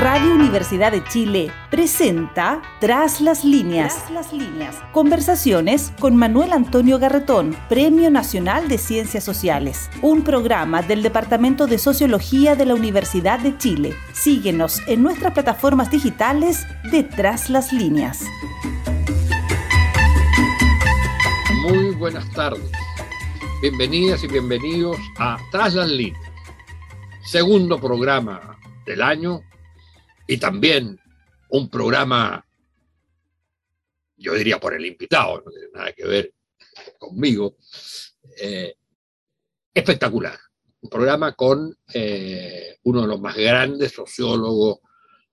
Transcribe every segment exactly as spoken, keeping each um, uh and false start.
Radio Universidad de Chile presenta Tras las Líneas. Tras las líneas. Conversaciones con Manuel Antonio Garretón, Premio Nacional de Ciencias Sociales. Un programa del Departamento de Sociología de la Universidad de Chile. Síguenos en nuestras plataformas digitales de Tras las Líneas. Muy buenas tardes. Bienvenidas y bienvenidos a Tras las Líneas. Segundo programa del año y también un programa, yo diría por el invitado, no tiene nada que ver conmigo, eh, espectacular. Un programa con eh, uno de los más grandes sociólogos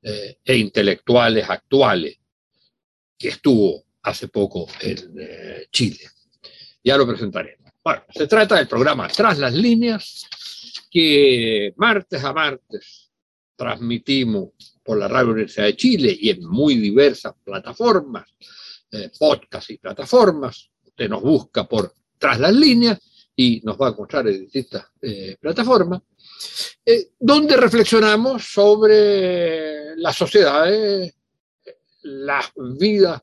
eh, e intelectuales actuales que estuvo hace poco en eh, Chile. Ya lo presentaremos. Bueno, se trata del programa Tras las Líneas, que martes a martes transmitimos por la Radio Universidad de Chile y en muy diversas plataformas, eh, podcasts y plataformas. Usted nos busca por Tras las Líneas y nos va a encontrar en distintas eh, plataformas, eh, donde reflexionamos sobre las sociedades, las vidas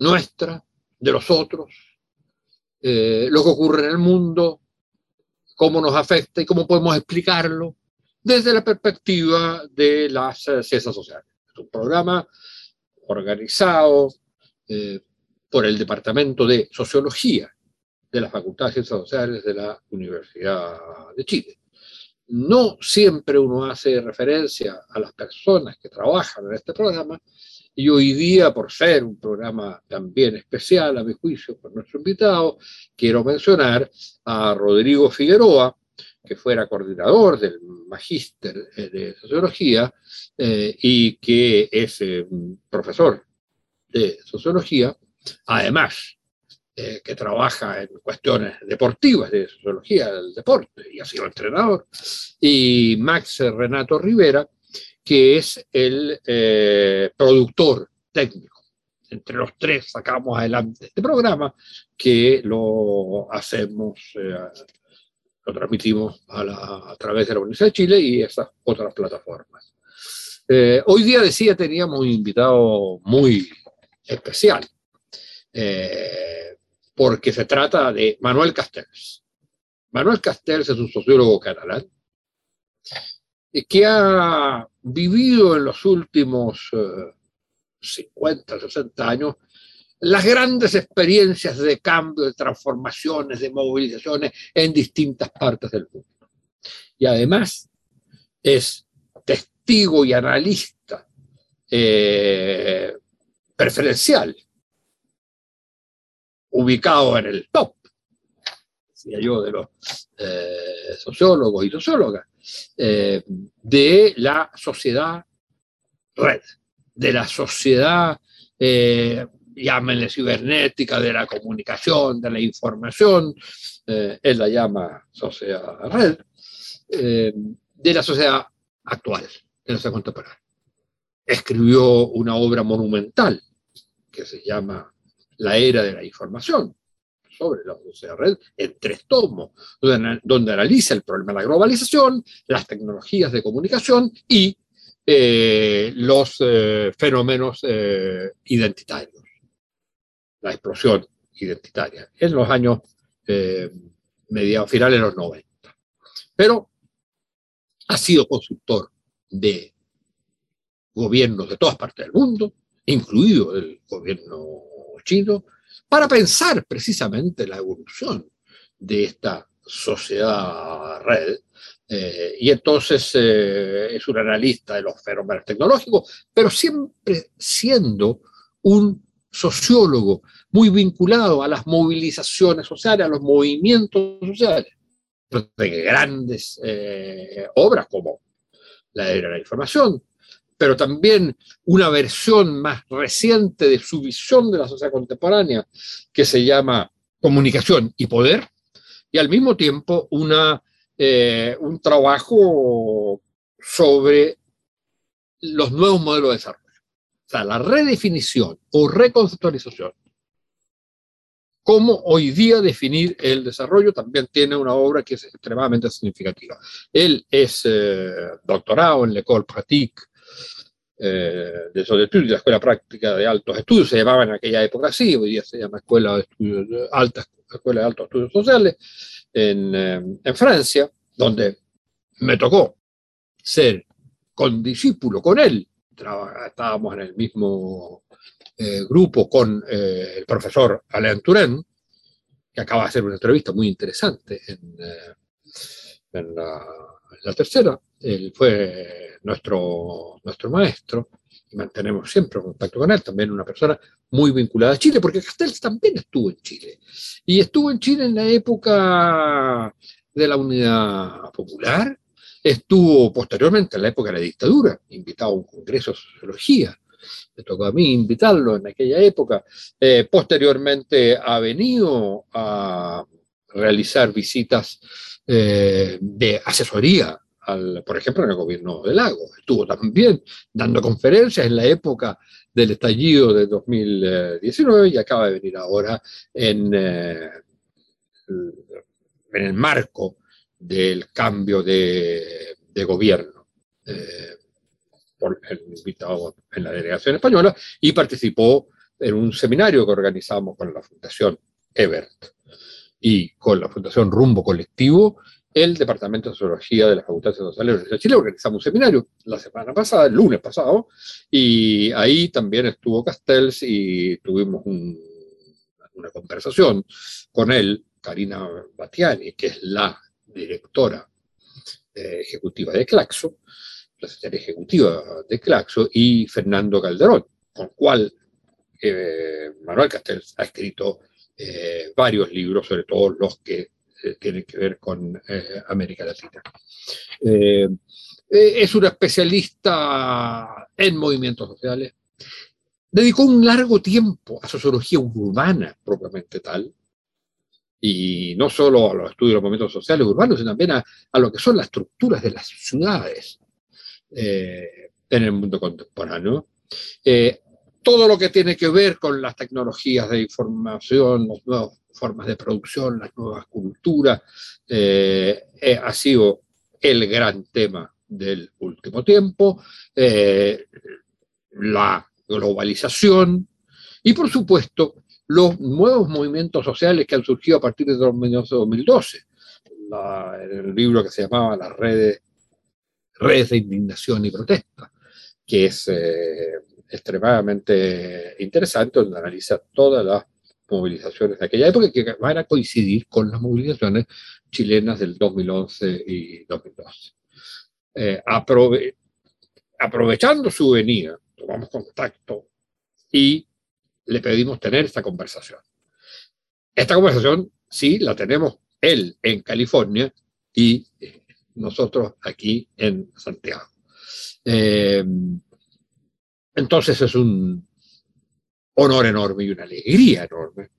nuestras, de los otros, eh, lo que ocurre en el mundo, cómo nos afecta y cómo podemos explicarlo desde la perspectiva de las ciencias sociales. Es un programa organizado eh, por el Departamento de Sociología de la Facultad de Ciencias Sociales de la Universidad de Chile. No siempre uno hace referencia a las personas que trabajan en este programa, y hoy día, por ser un programa también especial, a mi juicio, por nuestro invitado, quiero mencionar a Rodrigo Figueroa, que fuera coordinador del magíster de sociología eh, y que es eh, profesor de sociología, además eh, que trabaja en cuestiones deportivas de sociología del deporte y ha sido entrenador, y Max Renato Rivera, que es el eh, productor técnico. Entre los tres sacamos adelante este programa que lo hacemos eh, lo transmitimos a, la, a través de la Universidad de Chile y esas otras plataformas. Eh, hoy día, decía, teníamos un invitado muy especial, eh, porque se trata de Manuel Castells. Manuel Castells es un sociólogo catalán que ha vivido en los últimos eh, cincuenta, sesenta años las grandes experiencias de cambio, de transformaciones, de movilizaciones en distintas partes del mundo. Y además es testigo y analista eh, preferencial, ubicado en el top, decía yo, de los eh, sociólogos y sociólogas, eh, de la sociedad-red, de la sociedad... Eh, llámenle cibernética, de la comunicación, de la información, eh, él la llama sociedad-red, eh, de la sociedad actual, de la sociedad contemporánea. Escribió una obra monumental que se llama La Era de la Información, sobre la sociedad-red, en tres tomos, donde, donde analiza el problema de la globalización, las tecnologías de comunicación y eh, los eh, fenómenos eh, identitarios. La explosión identitaria, en los años eh, mediados, finales de los noventa. Pero ha sido consultor de gobiernos de todas partes del mundo, incluido el gobierno chino, para pensar precisamente la evolución de esta sociedad-red. Eh, y entonces eh, es un analista de los fenómenos tecnológicos, pero siempre siendo un sociólogo, muy vinculado a las movilizaciones sociales, a los movimientos sociales, de grandes eh, obras como La Era de la Información, pero también una versión más reciente de su visión de la sociedad contemporánea, que se llama Comunicación y Poder, y al mismo tiempo una, eh, un trabajo sobre los nuevos modelos de desarrollo. O sea, la redefinición o reconceptualización Cómo hoy día definir el desarrollo, también tiene una obra que es extremadamente significativa. Él es eh, doctorado en l'école pratique eh, de esos estudios, la Escuela Práctica de Altos Estudios, se llamaba en aquella época así, hoy día se llama Escuela de Estudios de Altas, Escuela de Altos Estudios Sociales, en, eh, en Francia, donde me tocó ser condiscípulo con él. Trabaj- estábamos en el mismo... Eh, grupo con eh, el profesor Alain Touraine, que acaba de hacer una entrevista muy interesante en, eh, en, la, en la tercera. Él fue nuestro, nuestro maestro y mantenemos siempre contacto con él, también una persona muy vinculada a Chile, porque Castells también estuvo en Chile, y estuvo en Chile en la época de la Unidad Popular, estuvo posteriormente en la época de la dictadura, invitado a un congreso de sociología. Me tocó a mí invitarlo en aquella época. Eh, posteriormente ha venido a realizar visitas eh, de asesoría, al, por ejemplo, en el gobierno de Lagos. Estuvo también dando conferencias en la época del estallido de dos mil diecinueve y acaba de venir ahora en, eh, en el marco del cambio de, de gobierno. Eh, el invitado en la delegación española, y participó en un seminario que organizamos con la Fundación Ebert y con la Fundación Rumbo Colectivo, el Departamento de Sociología de la Facultad de Ciencias Sociales de la Universidad de Chile. Organizamos un seminario la semana pasada, el lunes pasado, y ahí también estuvo Castells y tuvimos un, una conversación con él, Karina Batiani, que es la directora eh, ejecutiva de Claxo, la secretaria ejecutiva de Claxo, y Fernando Calderón, con cual eh, Manuel Castells ha escrito eh, varios libros, sobre todo los que eh, tienen que ver con eh, América Latina. Eh, es una especialista en movimientos sociales. Dedicó un largo tiempo a sociología urbana, propiamente tal, y no solo a los estudios de los movimientos sociales urbanos, sino también a, a lo que son las estructuras de las ciudades, Eh, en el mundo contemporáneo, eh, todo lo que tiene que ver con las tecnologías de información, las nuevas formas de producción, las nuevas culturas, eh, eh, ha sido el gran tema del último tiempo, eh, la globalización y, por supuesto, los nuevos movimientos sociales que han surgido a partir de dos mil doce, la, el libro que se llamaba Las redes redes de indignación y protesta, que es eh, extremadamente interesante, donde analiza todas las movilizaciones de aquella época que van a coincidir con las movilizaciones chilenas del dos mil once y dos mil doce. Eh, aprove- aprovechando su venida, tomamos contacto y le pedimos tener esta conversación. Esta conversación, sí, la tenemos él en California y eh, nosotros aquí en Santiago. Eh, entonces es un honor enorme y una alegría enorme,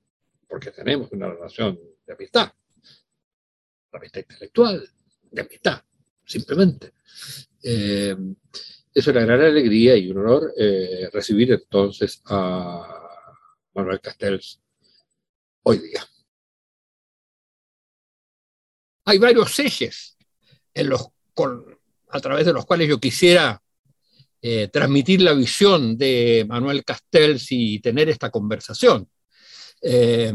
porque tenemos una relación de amistad, de amistad intelectual, de amistad, simplemente. Eh, es una gran alegría y un honor eh, recibir entonces a Manuel Castells hoy día. Hay varios ejes En los, con, a través de los cuales yo quisiera eh, transmitir la visión de Manuel Castells y tener esta conversación. Eh,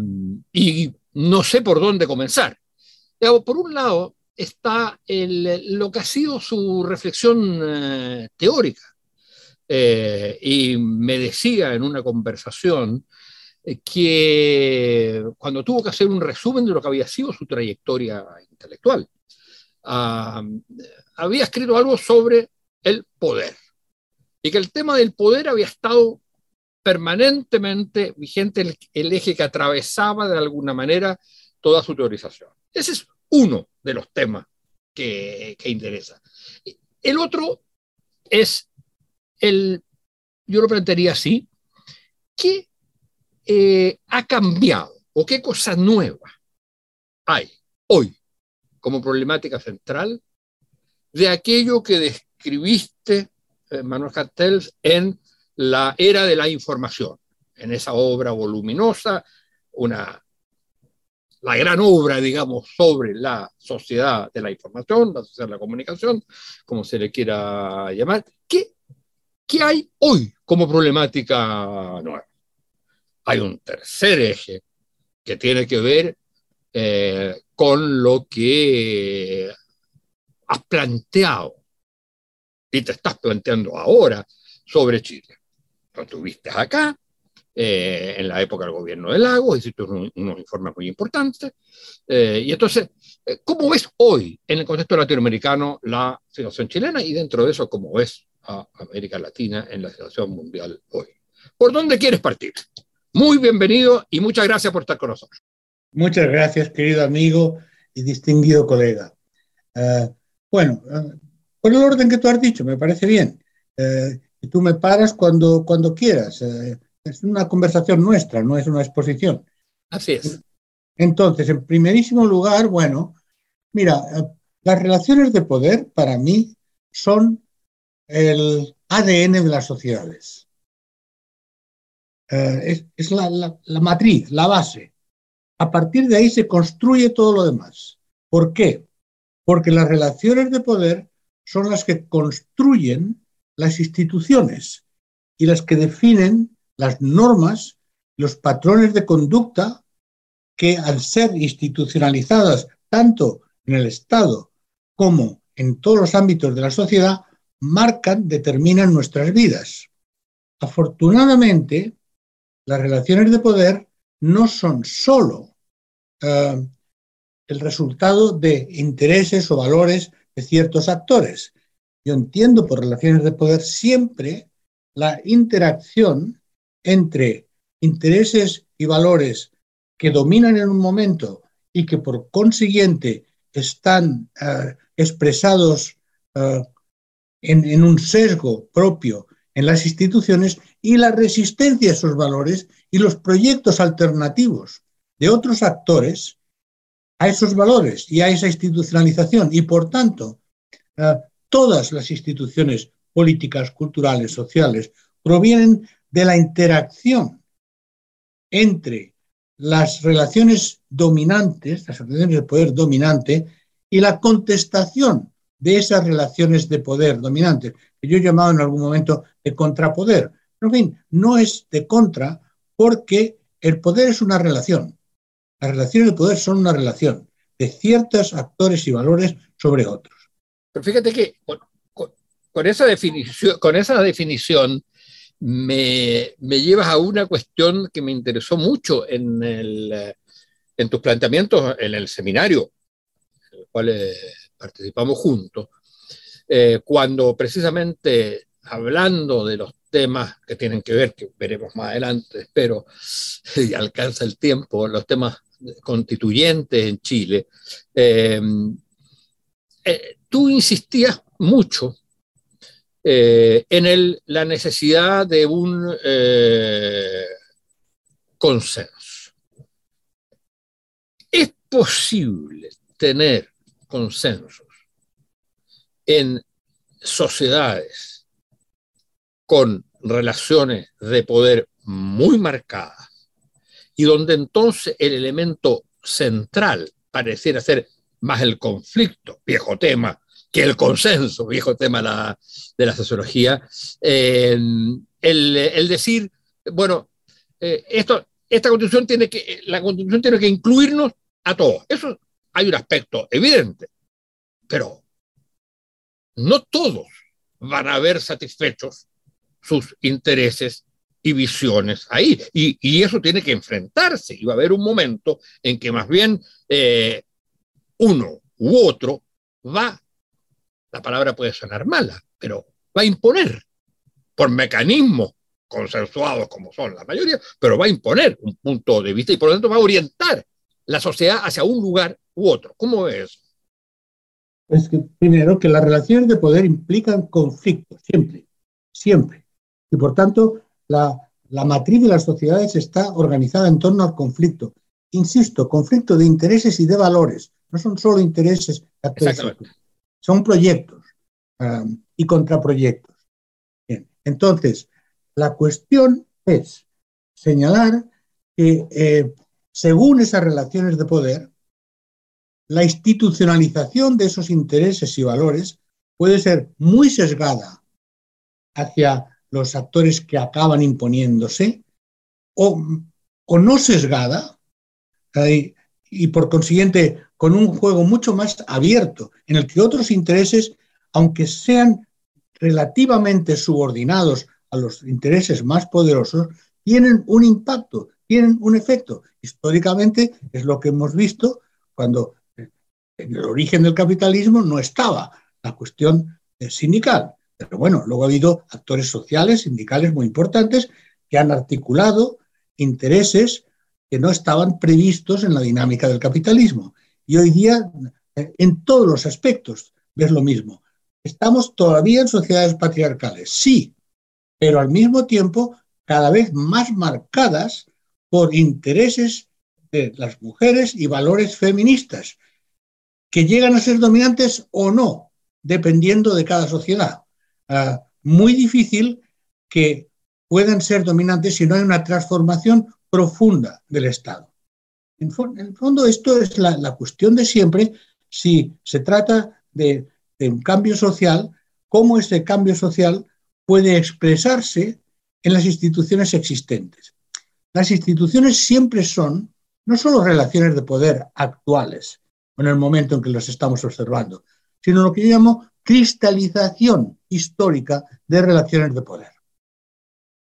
y no sé por dónde comenzar. Por un lado está el, lo que ha sido su reflexión eh, teórica. Eh, y me decía en una conversación eh, que cuando tuvo que hacer un resumen de lo que había sido su trayectoria intelectual, Ah, había escrito algo sobre el poder y que el tema del poder había estado permanentemente vigente, el, el eje que atravesaba de alguna manera toda su teorización. Ese es uno de los temas que, que interesa. El otro es el, yo lo plantearía así, ¿qué eh, ha cambiado o qué cosa nueva hay hoy como problemática central de aquello que describiste, eh, Manuel Castells, en La Era de la Información, en esa obra voluminosa, una la gran obra, digamos, sobre la sociedad de la información, la sociedad de la comunicación, como se le quiera llamar. ¿Qué, qué hay hoy como problemática nueva? Hay un tercer eje que tiene que ver eh, con lo que has planteado y te estás planteando ahora sobre Chile. Lo tuviste acá, eh, en la época del gobierno de Lagos, hiciste unos un informes muy importantes. Eh, y entonces, ¿cómo ves hoy en el contexto latinoamericano la situación chilena y dentro de eso cómo ves a América Latina en la situación mundial hoy? ¿Por dónde quieres partir? Muy bienvenido y muchas gracias por estar con nosotros. Muchas gracias, querido amigo y distinguido colega. Uh, bueno, uh, por el orden que tú has dicho, me parece bien. Uh, Y tú me paras cuando, cuando quieras. Eh, es una conversación nuestra, no es una exposición. Así es. Entonces, en primerísimo lugar, bueno, mira, las relaciones de poder para mí son el A D N de las sociedades. Eh, es es la, la, la matriz, la base. A partir de ahí se construye todo lo demás. ¿Por qué? Porque las relaciones de poder son las que construyen las instituciones y las que definen las normas, los patrones de conducta que al ser institucionalizadas tanto en el Estado como en todos los ámbitos de la sociedad, marcan, determinan nuestras vidas. Afortunadamente, las relaciones de poder no son solo eh, el resultado de intereses o valores de ciertos actores. Yo entiendo por relaciones de poder siempre la interacción entre intereses y valores que dominan en un momento y que por consiguiente están uh, expresados uh, en, en un sesgo propio en las instituciones y la resistencia a esos valores y los proyectos alternativos de otros actores a esos valores y a esa institucionalización y por tanto uh, todas las instituciones políticas, culturales, sociales, provienen de la interacción entre las relaciones dominantes, las relaciones de poder dominante, y la contestación de esas relaciones de poder dominantes, que yo he llamado en algún momento de contrapoder. Pero, en fin, no es de contra porque el poder es una relación. Las relaciones de poder son una relación de ciertos actores y valores sobre otros. Pero fíjate que con, con, con, esa, definición, con esa definición me, me llevas a una cuestión que me interesó mucho en, el, en tus planteamientos en el seminario, en el cual eh, participamos juntos, eh, cuando precisamente hablando de los temas que tienen que ver, que veremos más adelante, espero, y alcanza el tiempo, los temas constituyentes en Chile, eh, eh, tú insistías mucho eh, en el, la necesidad de un eh, consenso. ¿Es posible tener consensos en sociedades con relaciones de poder muy marcadas y donde entonces el elemento central pareciera ser más el conflicto, viejo tema, que el consenso, viejo tema la, de la sociología, eh, el, el decir, bueno, eh, esto, esta constitución tiene que, la constitución tiene que incluirnos a todos? Eso hay un aspecto evidente, pero no todos van a ver satisfechos sus intereses y visiones ahí, y, y eso tiene que enfrentarse, y va a haber un momento en que más bien eh, uno u otro va, la palabra puede sonar mala, pero va a imponer, por mecanismos consensuados como son la mayoría, pero va a imponer un punto de vista y por lo tanto va a orientar la sociedad hacia un lugar u otro. ¿Cómo es? Pues que primero, que las relaciones de poder implican conflictos, siempre, siempre. Y por tanto, la, la matriz de las sociedades está organizada en torno al conflicto. Insisto, conflicto de intereses y de valores. No son solo intereses, son proyectos um, y contraproyectos. Bien. Entonces, la cuestión es señalar que eh, según esas relaciones de poder, la institucionalización de esos intereses y valores puede ser muy sesgada hacia los actores que acaban imponiéndose o, o no sesgada eh, y por consiguiente con un juego mucho más abierto en el que otros intereses, aunque sean relativamente subordinados a los intereses más poderosos, tienen un impacto, tienen un efecto. Históricamente es lo que hemos visto cuando en el origen del capitalismo no estaba la cuestión sindical. Pero bueno, luego ha habido actores sociales, sindicales muy importantes que han articulado intereses que no estaban previstos en la dinámica del capitalismo. Y hoy día, en todos los aspectos, ves lo mismo. Estamos todavía en sociedades patriarcales, sí, pero al mismo tiempo cada vez más marcadas por intereses de las mujeres y valores feministas, que llegan a ser dominantes o no, dependiendo de cada sociedad. Uh, muy difícil que puedan ser dominantes si no hay una transformación profunda del Estado. En, en el fondo esto es la, la cuestión de siempre, si se trata de, de un cambio social, cómo ese cambio social puede expresarse en las instituciones existentes. Las instituciones siempre son no solo relaciones de poder actuales, en el momento en que las estamos observando, sino lo que yo llamo cristalización histórica de relaciones de poder.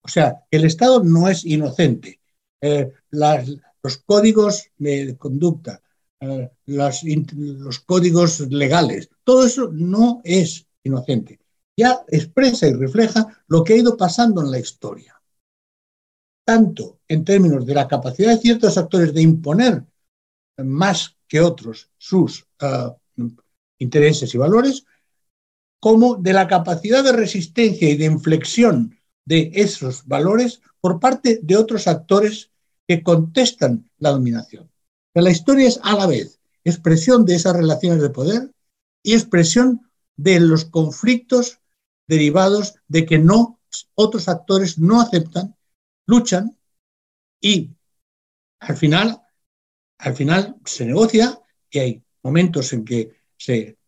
O sea, el Estado no es inocente. Eh, las, los códigos de conducta, eh, las, los códigos legales, todo eso no es inocente. Ya expresa y refleja lo que ha ido pasando en la historia. Tanto en términos de la capacidad de ciertos actores de imponer más que otros sus uh, intereses y valores, como de la capacidad de resistencia y de inflexión de esos valores por parte de otros actores que contestan la dominación. Pero la historia es a la vez expresión de esas relaciones de poder y expresión de los conflictos derivados de que no, otros actores no aceptan, luchan y al final, al final se negocia y hay momentos en que se,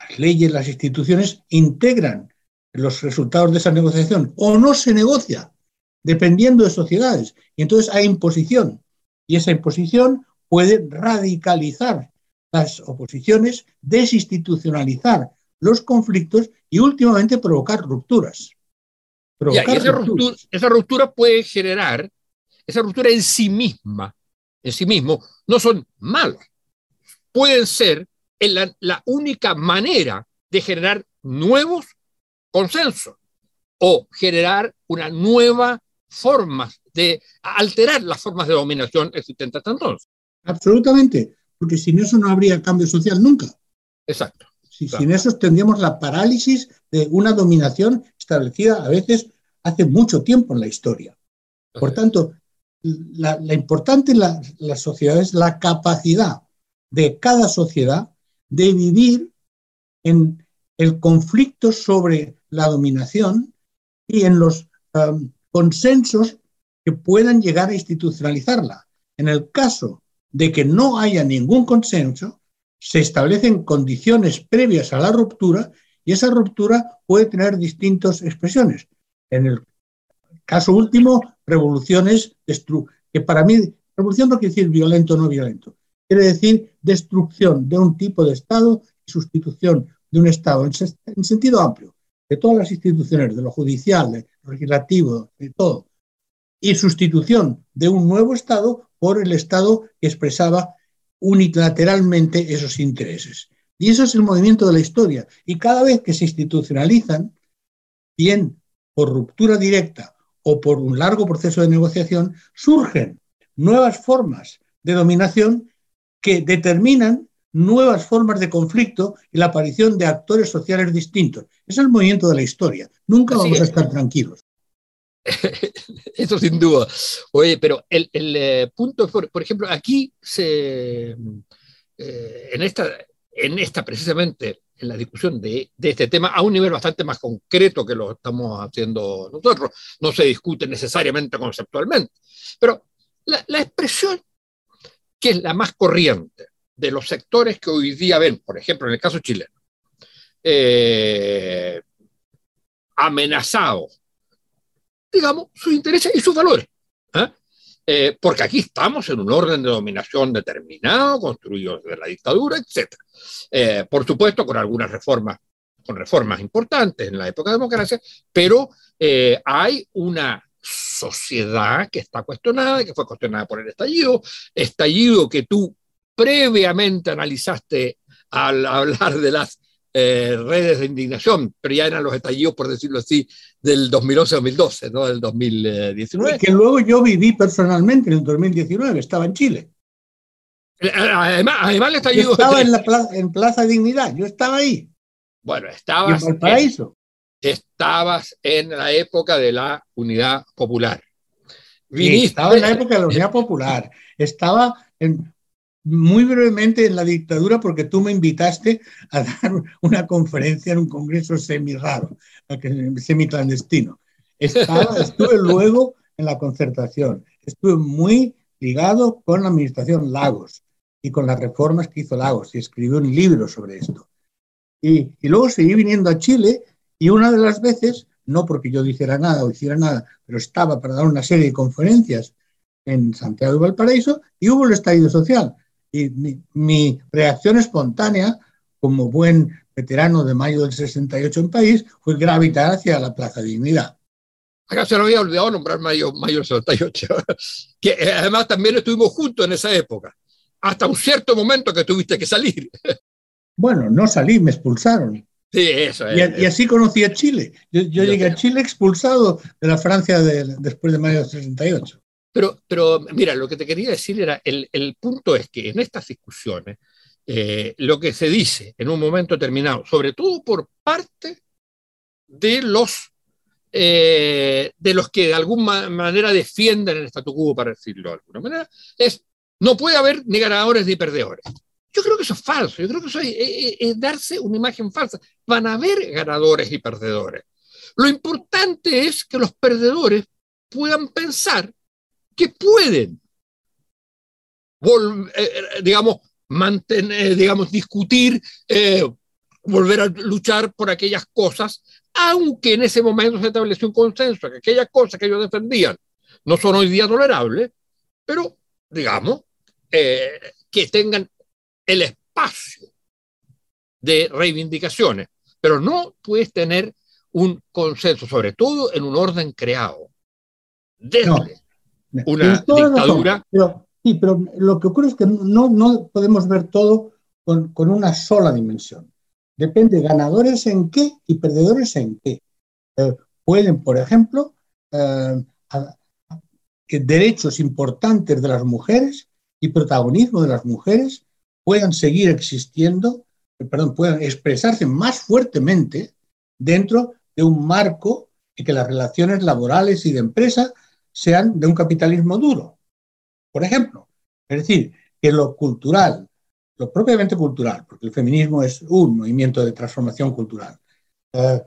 las leyes, las instituciones integran los resultados de esa negociación o no se negocia, dependiendo de sociedades. Y entonces hay imposición y esa imposición puede radicalizar las oposiciones, desinstitucionalizar los conflictos y últimamente provocar rupturas. Provocar ya, y esa, ruptura, esa ruptura puede generar, esa ruptura en sí misma, en sí mismo, no son malas. Pueden ser en la, la única manera de generar nuevos consensos o generar una nueva forma de alterar las formas de dominación existentes hasta entonces. Absolutamente, porque sin eso no habría cambio social nunca. Exacto. Si, claro. Sin eso tendríamos la parálisis de una dominación establecida a veces hace mucho tiempo en la historia. Por tanto, la, la importante en la, la sociedad es la capacidad de cada sociedad de vivir en el conflicto sobre la dominación y en los um, consensos que puedan llegar a institucionalizarla. En el caso de que no haya ningún consenso, se establecen condiciones previas a la ruptura y esa ruptura puede tener distintas expresiones. En el caso último, revoluciones, que para mí, revolución no quiere decir violento o no violento, quiere decir destrucción de un tipo de Estado y sustitución de un Estado en, en sentido amplio, de todas las instituciones, de lo judicial, de lo legislativo, de todo, y sustitución de un nuevo Estado por el Estado que expresaba unilateralmente esos intereses. Y eso es el movimiento de la historia. Y cada vez que se institucionalizan, bien por ruptura directa o por un largo proceso de negociación, surgen nuevas formas de dominación que determinan nuevas formas de conflicto y la aparición de actores sociales distintos. Es el movimiento de la historia. Nunca Así vamos es. a estar tranquilos. Eso sin duda. Oye, pero el, el eh, punto, por, por ejemplo, aquí se eh, en esta, en esta precisamente en la discusión de, de este tema a un nivel bastante más concreto que lo estamos haciendo nosotros, no se discute necesariamente conceptualmente, pero la, la expresión que es la más corriente de los sectores que hoy día ven, por ejemplo, en el caso chileno, eh, amenazados, digamos, sus intereses y sus valores. ¿eh? Eh, porque aquí estamos en un orden de dominación determinado, construido desde la dictadura, etcétera. Eh, por supuesto, con algunas reformas, con reformas importantes en la época de la democracia, pero eh, hay una sociedad que está cuestionada, que fue cuestionada por el estallido, estallido que tú previamente analizaste al hablar de las eh, redes de indignación, pero ya eran los estallidos, por decirlo así, del dos mil once a dos mil doce, no del dos mil diecinueve. Que luego yo viví personalmente en el dos mil diecinueve, estaba en Chile. Además, además el estallido... Yo estaba en, la plaza, en Plaza Dignidad, yo estaba ahí. Bueno, estabas en Valparaíso. Estabas en la época de la Unidad Popular. Viniste, sí, estaba en la época de la Unidad Popular. Estaba en, muy brevemente en la dictadura porque tú me invitaste a dar una conferencia en un congreso semi-raro, semi-clandestino. Estaba, estuve luego en la concertación. Estuve muy ligado con la administración Lagos y con las reformas que hizo Lagos y escribió un libro sobre esto. Y, y luego seguí viniendo a Chile. Y una de las veces, no porque yo dijera nada o hiciera nada, pero estaba para dar una serie de conferencias en Santiago y Valparaíso, y hubo el estallido social. Y mi, mi reacción espontánea, como buen veterano de mayo del sesenta y ocho en país, fue gravitar hacia la Plaza Dignidad. Acá se lo había olvidado nombrar mayo, mayo del sesenta y ocho, que además también estuvimos juntos en esa época, hasta un cierto momento que tuviste que salir. Bueno, no salí, me expulsaron. Sí, eso es, y, a, y así conocí a Chile. Yo, yo, yo llegué creo. a Chile expulsado de la Francia de, después de mayo del sesenta y ocho. Pero, pero mira, lo que te quería decir era, el, el punto es que en estas discusiones, eh, lo que se dice en un momento determinado, sobre todo por parte de los, eh, de los que de alguna manera defienden el statu quo, para decirlo de alguna manera, es no puede haber ni ganadores ni perdedores. Yo creo que eso es falso, yo creo que eso es, es, es darse una imagen falsa. Van a haber ganadores y perdedores. Lo importante es que los perdedores puedan pensar que pueden, vol- eh, digamos, mantener, digamos, discutir, eh, volver a luchar por aquellas cosas, aunque en ese momento se estableció un consenso, que aquellas cosas que ellos defendían no son hoy día tolerables, pero, digamos, eh, que tengan el espacio de reivindicaciones, pero no puedes tener un consenso, sobre todo en un orden creado desde no, no, una dictadura. Pero, sí, pero lo que ocurre es que no, no podemos ver todo con, con una sola dimensión. Depende ganadores en qué y perdedores en qué. Eh, pueden, por ejemplo, eh, a, a, que derechos importantes de las mujeres y protagonismo de las mujeres puedan seguir existiendo, perdón, puedan expresarse más fuertemente dentro de un marco en que las relaciones laborales y de empresa sean de un capitalismo duro, por ejemplo. Es decir, que lo cultural, lo propiamente cultural, porque el feminismo es un movimiento de transformación cultural, eh,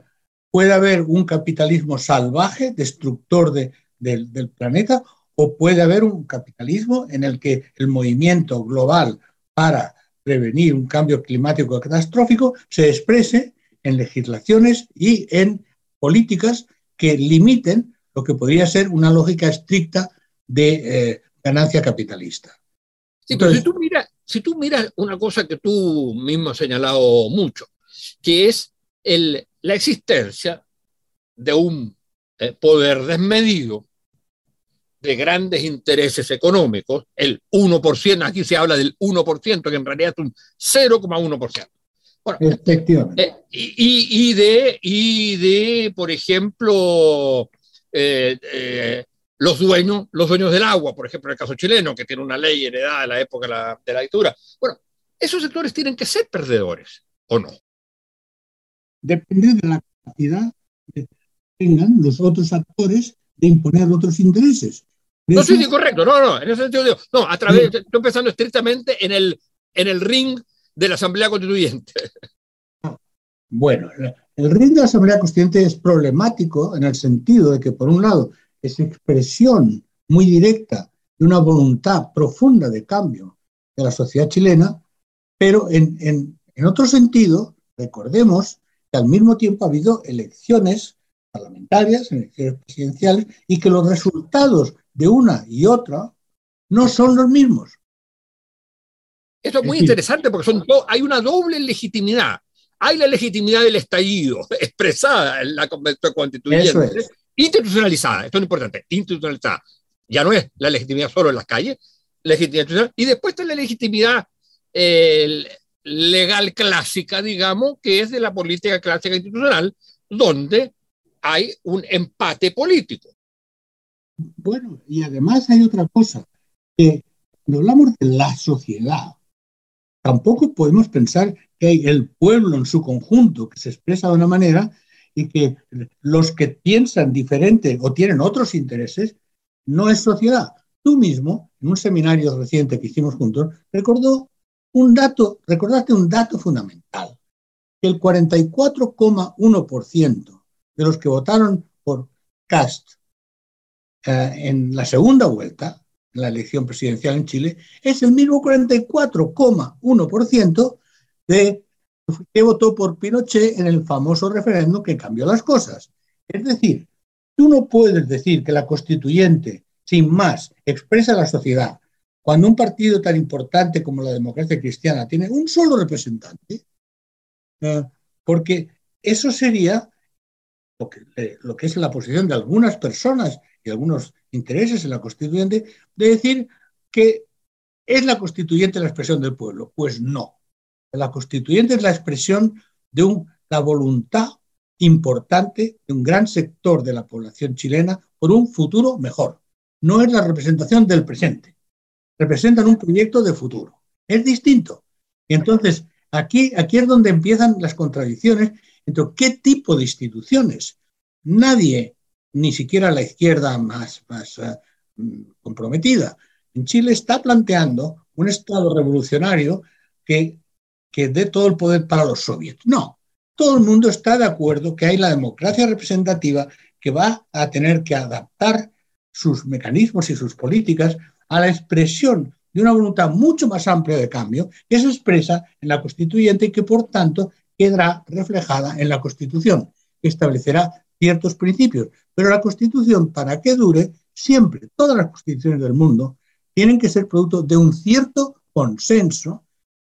puede haber un capitalismo salvaje, destructor de, de, del planeta, o puede haber un capitalismo en el que el movimiento global para prevenir un cambio climático catastrófico, se exprese en legislaciones y en políticas que limiten lo que podría ser una lógica estricta de eh, ganancia capitalista. Sí, pero Entonces, si tú miras, si tú miras una cosa que tú mismo has señalado mucho, que es el, la existencia de un eh, poder desmedido de grandes intereses económicos, el uno por ciento, aquí se habla del uno por ciento, que en realidad es un cero coma uno por ciento. Bueno, efectivamente. Eh, y, y, de, y de, por ejemplo, eh, eh, los, dueños, los dueños del agua, por ejemplo, en el caso chileno, que tiene una ley heredada de la época de la, de la dictadura. Bueno, esos sectores tienen que ser perdedores, ¿o no? Depende de la capacidad que tengan los otros actores de imponer otros intereses. No, sí, sí, correcto, no, no, en ese sentido digo, no, a través, estoy pensando estrictamente en el, en el ring de la Asamblea Constituyente. Bueno, el ring de la Asamblea Constituyente es problemático en el sentido de que, por un lado, es expresión muy directa de una voluntad profunda de cambio de la sociedad chilena, pero en, en, en otro sentido, recordemos que al mismo tiempo ha habido elecciones parlamentarias, elecciones presidenciales, y que los resultados de una y otra no son los mismos. Esto es muy interesante porque son do- hay una doble legitimidad. Hay la legitimidad del estallido, expresada en la constituyente, es. institucionalizada, esto es importante, institucionalizada. Ya no es la legitimidad solo en las calles, legitimidad institucional, y después está la legitimidad eh, legal clásica, digamos, que es de la política clásica institucional, donde hay un empate político. Bueno, y además hay otra cosa, que cuando hablamos de la sociedad, tampoco podemos pensar que hay el pueblo en su conjunto que se expresa de una manera y que los que piensan diferente o tienen otros intereses no es sociedad. Tú mismo, en un seminario reciente que hicimos juntos, recordó un dato, recordaste un dato fundamental, que el cuarenta y cuatro coma uno por ciento de los que votaron por Cast eh, en la segunda vuelta, en la elección presidencial en Chile, es el mismo cuarenta y cuatro coma uno por ciento de que votó por Pinochet en el famoso referéndum que cambió las cosas. Es decir, tú no puedes decir que la constituyente, sin más, expresa la sociedad, cuando un partido tan importante como la democracia cristiana tiene un solo representante, eh, porque eso sería lo que, eh, lo que es la posición de algunas personas y algunos intereses en la constituyente, de decir que es la constituyente la expresión del pueblo. Pues no. La constituyente es la expresión de un, la voluntad importante de un gran sector de la población chilena por un futuro mejor. No es la representación del presente. Representan un proyecto de futuro. Es distinto. Entonces, aquí, aquí es donde empiezan las contradicciones entre qué tipo de instituciones. Nadie, ni siquiera la izquierda más, más uh, comprometida, en Chile está planteando un Estado revolucionario que, que dé todo el poder para los soviets. No, todo el mundo está de acuerdo que hay la democracia representativa que va a tener que adaptar sus mecanismos y sus políticas a la expresión de una voluntad mucho más amplia de cambio que se expresa en la constituyente y que, por tanto, quedará reflejada en la Constitución, que establecerá ciertos principios. Pero la Constitución, para que dure, siempre, todas las constituciones del mundo, tienen que ser producto de un cierto consenso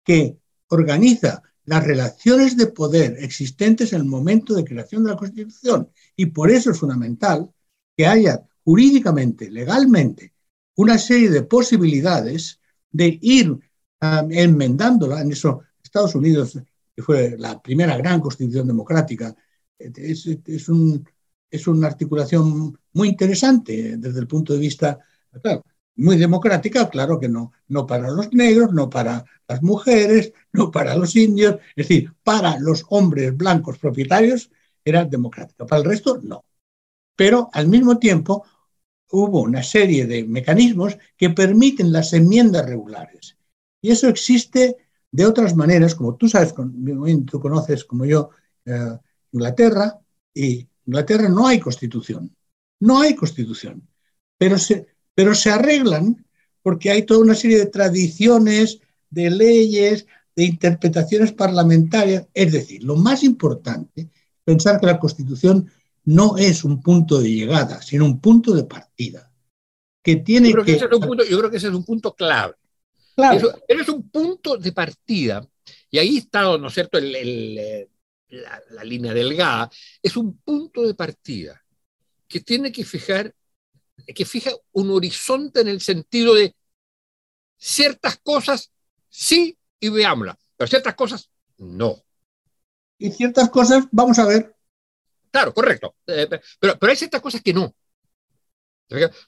que organiza las relaciones de poder existentes en el momento de creación de la Constitución. Y por eso es fundamental que haya jurídicamente, legalmente, una serie de posibilidades de ir um, enmendándola. En eso, Estados Unidos, que fue la primera gran constitución democrática, es, es, un, es una articulación muy interesante desde el punto de vista, claro, muy democrática, claro que no, no para los negros, no para las mujeres, no para los indios, es decir, para los hombres blancos propietarios era democrática, para el resto no. Pero al mismo tiempo hubo una serie de mecanismos que permiten las enmiendas regulares. Y eso existe de otras maneras, como tú sabes, tú conoces como yo, eh, Inglaterra, y Inglaterra no hay constitución, no hay constitución, pero se, pero se arreglan porque hay toda una serie de tradiciones, de leyes, de interpretaciones parlamentarias. Es decir, lo más importante es pensar que la constitución no es un punto de llegada, sino un punto de partida. Que tiene yo, creo que... Que ese es un punto, yo creo que ese es un punto clave. Claro. Eso, pero es un punto de partida, y ahí está, ¿no es cierto?, el... el La, la línea delgada, es un punto de partida que tiene que fijar, que fija un horizonte en el sentido de ciertas cosas sí y veámoslas, pero ciertas cosas no. Y ciertas cosas vamos a ver. Claro, correcto. Eh, pero, pero hay ciertas cosas que no.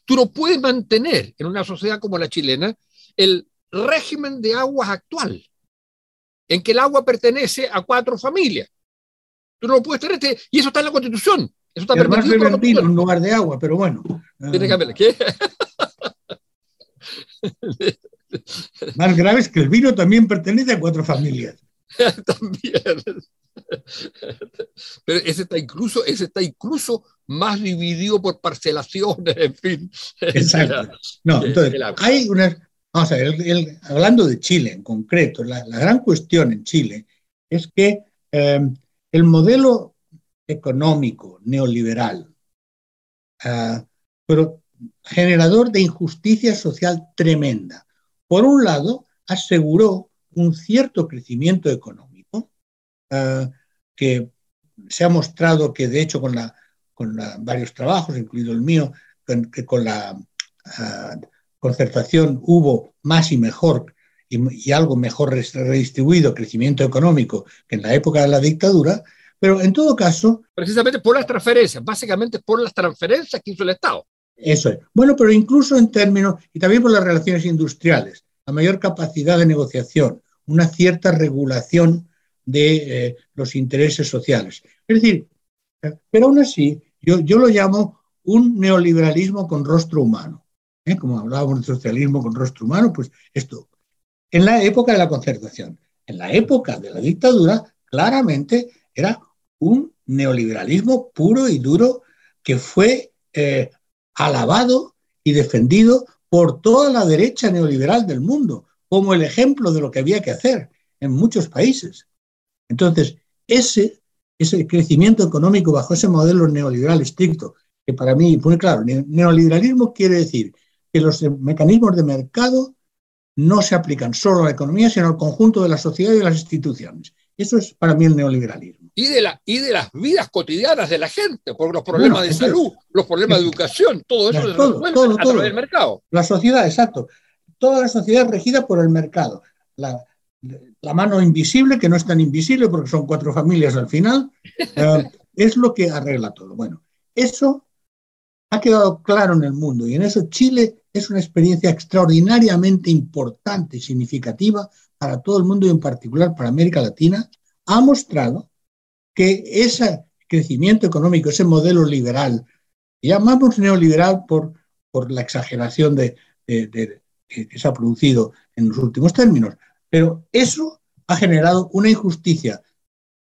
Tú no puedes mantener en una sociedad como la chilena el régimen de aguas actual, en que el agua pertenece a cuatro familias. Tú no lo puedes tener, te, y eso está en la Constitución. Eso está permitido por la Constitución. En lugar de agua, pero bueno. Tiene que haber, ¿qué? Más grave es que el vino también pertenece a cuatro familias. También. Pero ese está incluso, ese está incluso más dividido por parcelaciones, en fin. Exacto. No, entonces, hay unas, Vamos a ver, el, el, hablando de Chile en concreto, la, la gran cuestión en Chile es que eh, el modelo económico neoliberal, eh, pero generador de injusticia social tremenda, por un lado aseguró un cierto crecimiento económico eh, que se ha mostrado que, de hecho, con, la, con la, varios trabajos, incluido el mío, con, que con la eh, concertación hubo más y mejor y, y algo mejor redistribuido crecimiento económico que en la época de la dictadura, pero en todo caso... Precisamente por las transferencias, básicamente por las transferencias que hizo el Estado. Eso es. Bueno, pero incluso en términos, y también por las relaciones industriales, la mayor capacidad de negociación, una cierta regulación de eh, los intereses sociales. Es decir, pero aún así, yo, yo lo llamo un neoliberalismo con rostro humano. ¿eh? Como hablábamos de socialismo con rostro humano, pues esto. En la época de la concertación, en la época de la dictadura, claramente era un neoliberalismo puro y duro que fue... Eh, alabado y defendido por toda la derecha neoliberal del mundo, como el ejemplo de lo que había que hacer en muchos países. Entonces, ese, ese crecimiento económico bajo ese modelo neoliberal estricto, que para mí, muy claro, neoliberalismo quiere decir que los mecanismos de mercado no se aplican solo a la economía, sino al conjunto de la sociedad y de las instituciones. Eso es para mí el neoliberalismo. Y de, la, y de las vidas cotidianas de la gente, porque los problemas bueno, de salud, es, los problemas es, de educación, todo eso es, todo, se resuelve todo, a través todo. del mercado. La sociedad, exacto. Toda la sociedad regida por el mercado. La, la mano invisible, que no es tan invisible porque son cuatro familias al final, eh, es lo que arregla todo. Bueno, eso ha quedado claro en el mundo y en eso Chile es una experiencia extraordinariamente importante y significativa para todo el mundo y en particular para América Latina, ha mostrado que ese crecimiento económico, ese modelo liberal, que llamamos neoliberal por, por la exageración de, de, de, de, que se ha producido en los últimos términos, pero eso ha generado una injusticia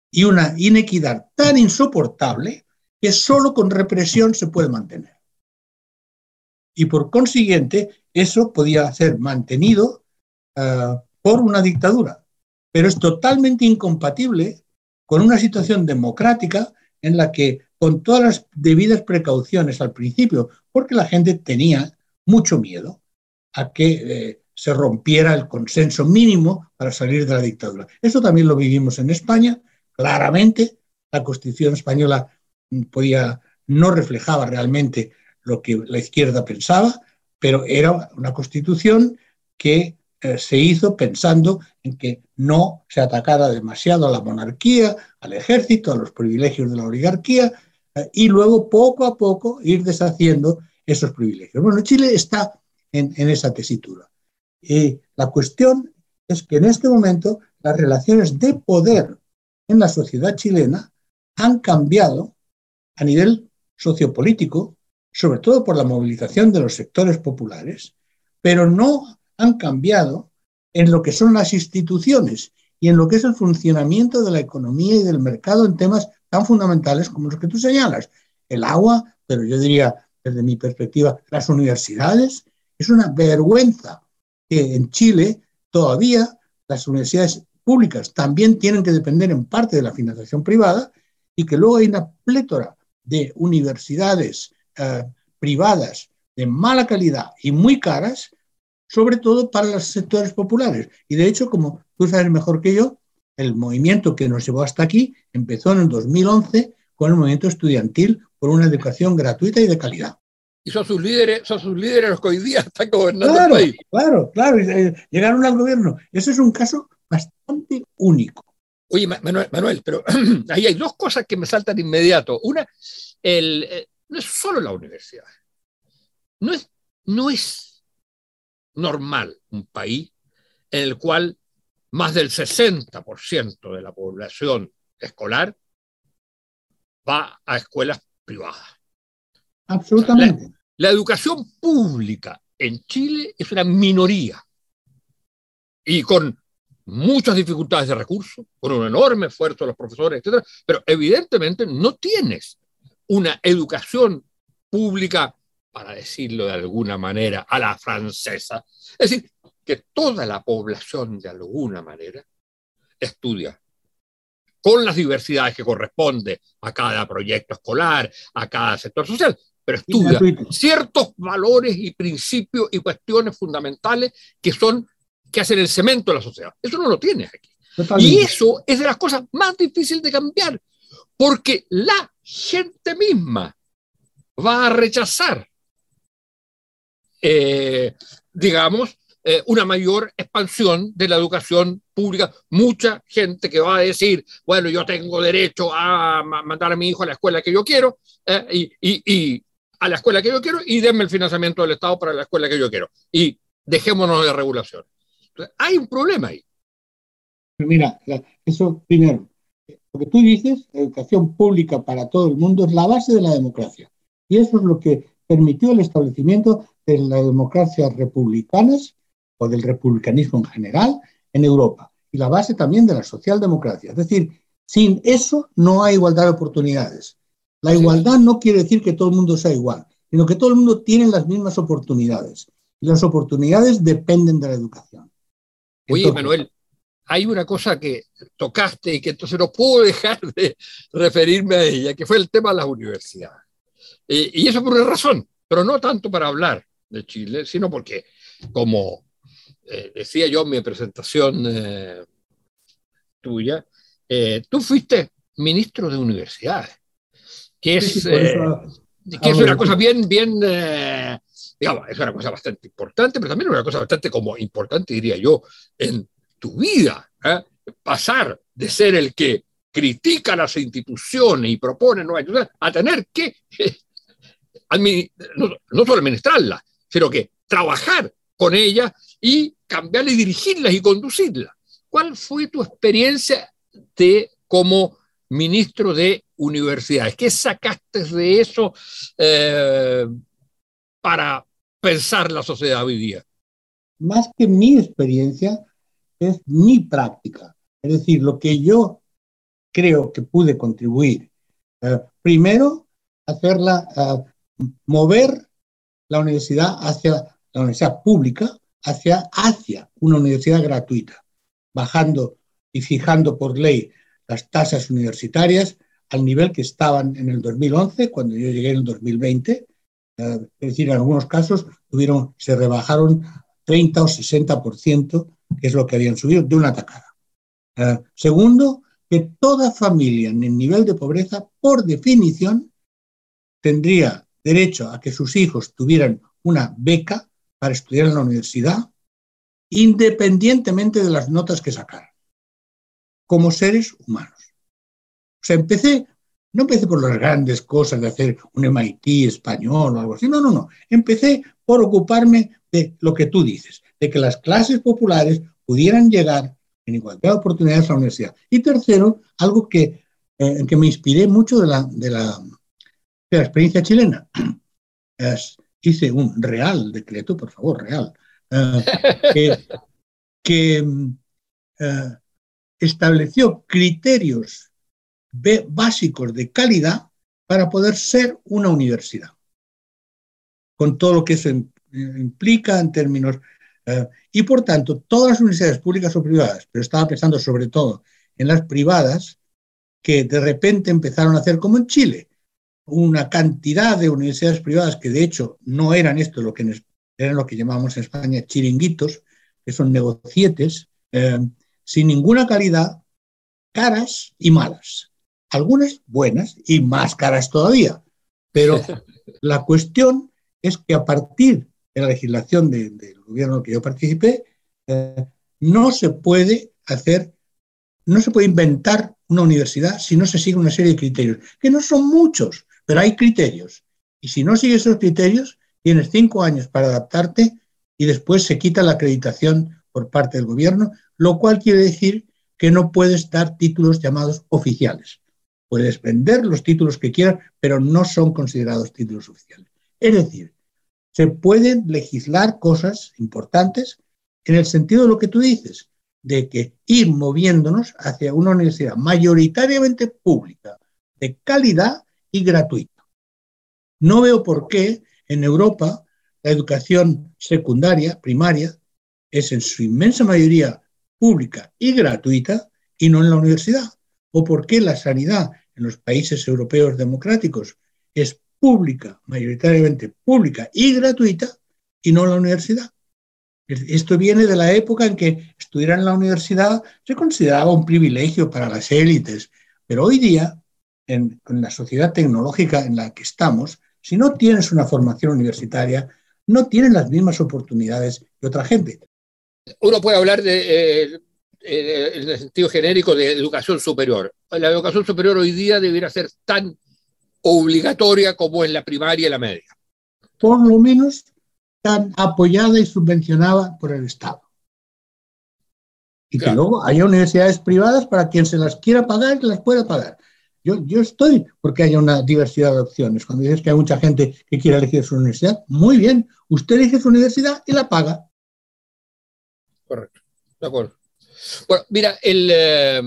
y una inequidad tan insoportable que solo con represión se puede mantener. Y por consiguiente, eso podía ser mantenido uh, por una dictadura, pero es totalmente incompatible con una situación democrática en la que, con todas las debidas precauciones al principio, porque la gente tenía mucho miedo a que eh, se rompiera el consenso mínimo para salir de la dictadura. Eso también lo vivimos en España. Claramente, la Constitución española podía, no reflejaba realmente lo que la izquierda pensaba, pero era una Constitución que se hizo pensando en que no se atacara demasiado a la monarquía, al ejército, a los privilegios de la oligarquía, y luego poco a poco ir deshaciendo esos privilegios. Bueno, Chile está en, en esa tesitura. Y la cuestión es que en este momento las relaciones de poder en la sociedad chilena han cambiado a nivel sociopolítico, sobre todo por la movilización de los sectores populares, pero no han cambiado en lo que son las instituciones y en lo que es el funcionamiento de la economía y del mercado en temas tan fundamentales como los que tú señalas. El agua, pero yo diría, desde mi perspectiva, las universidades. Es una vergüenza que en Chile todavía las universidades públicas también tienen que depender en parte de la financiación privada y que luego hay una plétora de universidades eh, privadas de mala calidad y muy caras, sobre todo para los sectores populares. Y de hecho, como tú sabes mejor que yo, el movimiento que nos llevó hasta aquí empezó en el dos mil once con el movimiento estudiantil por una educación gratuita y de calidad. Y son sus líderes, son sus líderes los que hoy día están gobernando claro, el país. Claro, claro, claro. Llegaron al gobierno. Ese es un caso bastante único. Oye, Manuel, Manuel pero ahí hay dos cosas que me saltan de inmediato. Una, el, eh, no es solo la universidad. No es... No es normal un país en el cual más del sesenta por ciento de la población escolar va a escuelas privadas. Absolutamente. La, la educación pública en Chile es una minoría y con muchas dificultades de recursos, con un enorme esfuerzo de los profesores, etcétera, pero evidentemente no tienes una educación pública, para decirlo de alguna manera, a la francesa. Es decir, que toda la población, de alguna manera, estudia, con las diversidades que corresponde a cada proyecto escolar, a cada sector social, pero estudia ciertos valores y principios y cuestiones fundamentales que son, que hacen el cemento de la sociedad. Eso no lo tienes aquí. Totalmente. Y eso es de las cosas más difíciles de cambiar, porque la gente misma va a rechazar, eh, digamos, eh, una mayor expansión de la educación pública. Mucha gente que va a decir, bueno, yo tengo derecho a mandar a mi hijo a la escuela que yo quiero, eh, y, y, y a la escuela que yo quiero, y denme el financiamiento del Estado para la escuela que yo quiero, y dejémonos de regulación. Entonces, hay un problema ahí. Mira, eso primero, lo que tú dices, la educación pública para todo el mundo es la base de la democracia. Y eso es lo que permitió el establecimiento de las democracias republicanas, o del republicanismo en general, en Europa. Y la base también de la socialdemocracia. Es decir, sin eso no hay igualdad de oportunidades. La igualdad no quiere decir que todo el mundo sea igual, sino que todo el mundo tiene las mismas oportunidades. Y las oportunidades dependen de la educación. Entonces, oye, Manuel, hay una cosa que tocaste y que entonces no puedo dejar de referirme a ella, que fue el tema de las universidades. Eh, y eso por una razón, pero no tanto para hablar de Chile, sino porque, como eh, decía yo en mi presentación eh, tuya, eh, tú fuiste ministro de universidades, que es, sí, sí, eh, que es una cosa bien, bien eh, digamos, es una cosa bastante importante, pero también una cosa bastante como importante, diría yo, en tu vida, ¿eh? Pasar de ser el que critica las instituciones y propone nuevas instituciones a tener que eh, administ- no, no solo administrarlas, sino que trabajar con ellas y cambiarlas y dirigirlas y conducirlas. ¿Cuál fue tu experiencia de, como ministro de universidades? ¿Qué sacaste de eso eh, para pensar la sociedad hoy día? Más que mi experiencia, es mi práctica, es decir, lo que yo creo que pude contribuir. Eh, primero, hacerla, eh, mover la universidad hacia la universidad pública, hacia, hacia una universidad gratuita, bajando y fijando por ley las tasas universitarias al nivel que estaban en el dos mil once, cuando yo llegué en el dos mil veinte, eh, es decir, en algunos casos tuvieron, se rebajaron treinta o sesenta por ciento, que es lo que habían subido, de una tacada. Eh, segundo, que toda familia en el nivel de pobreza, por definición, tendría derecho a que sus hijos tuvieran una beca para estudiar en la universidad, independientemente de las notas que sacaran, como seres humanos. O sea, empecé, no empecé por las grandes cosas de hacer un M I T español o algo así, no, no, no. Empecé por ocuparme de lo que tú dices, de que las clases populares pudieran llegar en igualdad de oportunidades a la universidad. Y tercero, algo que, eh, en que me inspiré mucho de la, de la, de la experiencia chilena. Es, hice un real decreto, por favor, real, eh, que, que eh, estableció criterios b- básicos de calidad para poder ser una universidad, con todo lo que eso implica en términos... Uh, y por tanto, todas las universidades públicas o privadas, pero estaba pensando sobre todo en las privadas, que de repente empezaron a hacer como en Chile, una cantidad de universidades privadas que de hecho no eran esto, lo que en, eran lo que llamamos en España chiringuitos, que son negocietes, eh, sin ninguna calidad, caras y malas. Algunas buenas y más caras todavía. Pero la cuestión es que a partir en la legislación de, del gobierno en el que yo participé, eh, no se puede hacer, no se puede inventar una universidad si no se sigue una serie de criterios, que no son muchos, pero hay criterios. Y si no sigues esos criterios, tienes cinco años para adaptarte y después se quita la acreditación por parte del gobierno, lo cual quiere decir que no puedes dar títulos llamados oficiales. Puedes vender los títulos que quieras, pero no son considerados títulos oficiales. Es decir, se pueden legislar cosas importantes en el sentido de lo que tú dices, de que ir moviéndonos hacia una universidad mayoritariamente pública, de calidad y gratuita. No veo por qué en Europa la educación secundaria, primaria, es en su inmensa mayoría pública y gratuita, y no en la universidad. ¿O por qué la sanidad en los países europeos democráticos es pública, mayoritariamente pública y gratuita, y no en la universidad? Esto viene de la época en que estudiar en la universidad se consideraba un privilegio para las élites, pero hoy día, en, en la sociedad tecnológica en la que estamos, si no tienes una formación universitaria, no tienes las mismas oportunidades que otra gente. Uno puede hablar de, eh, en el sentido genérico de educación superior. La educación superior hoy día debería ser tan obligatoria como es la primaria y la media. Por lo menos tan apoyada y subvencionada por el Estado. Y claro, que luego haya universidades privadas para quien se las quiera pagar, que las pueda pagar. Yo, yo estoy porque haya una diversidad de opciones. Cuando dices que hay mucha gente que quiere elegir su universidad, muy bien, usted elige su universidad y la paga. Correcto, de acuerdo. Bueno, mira, el, eh,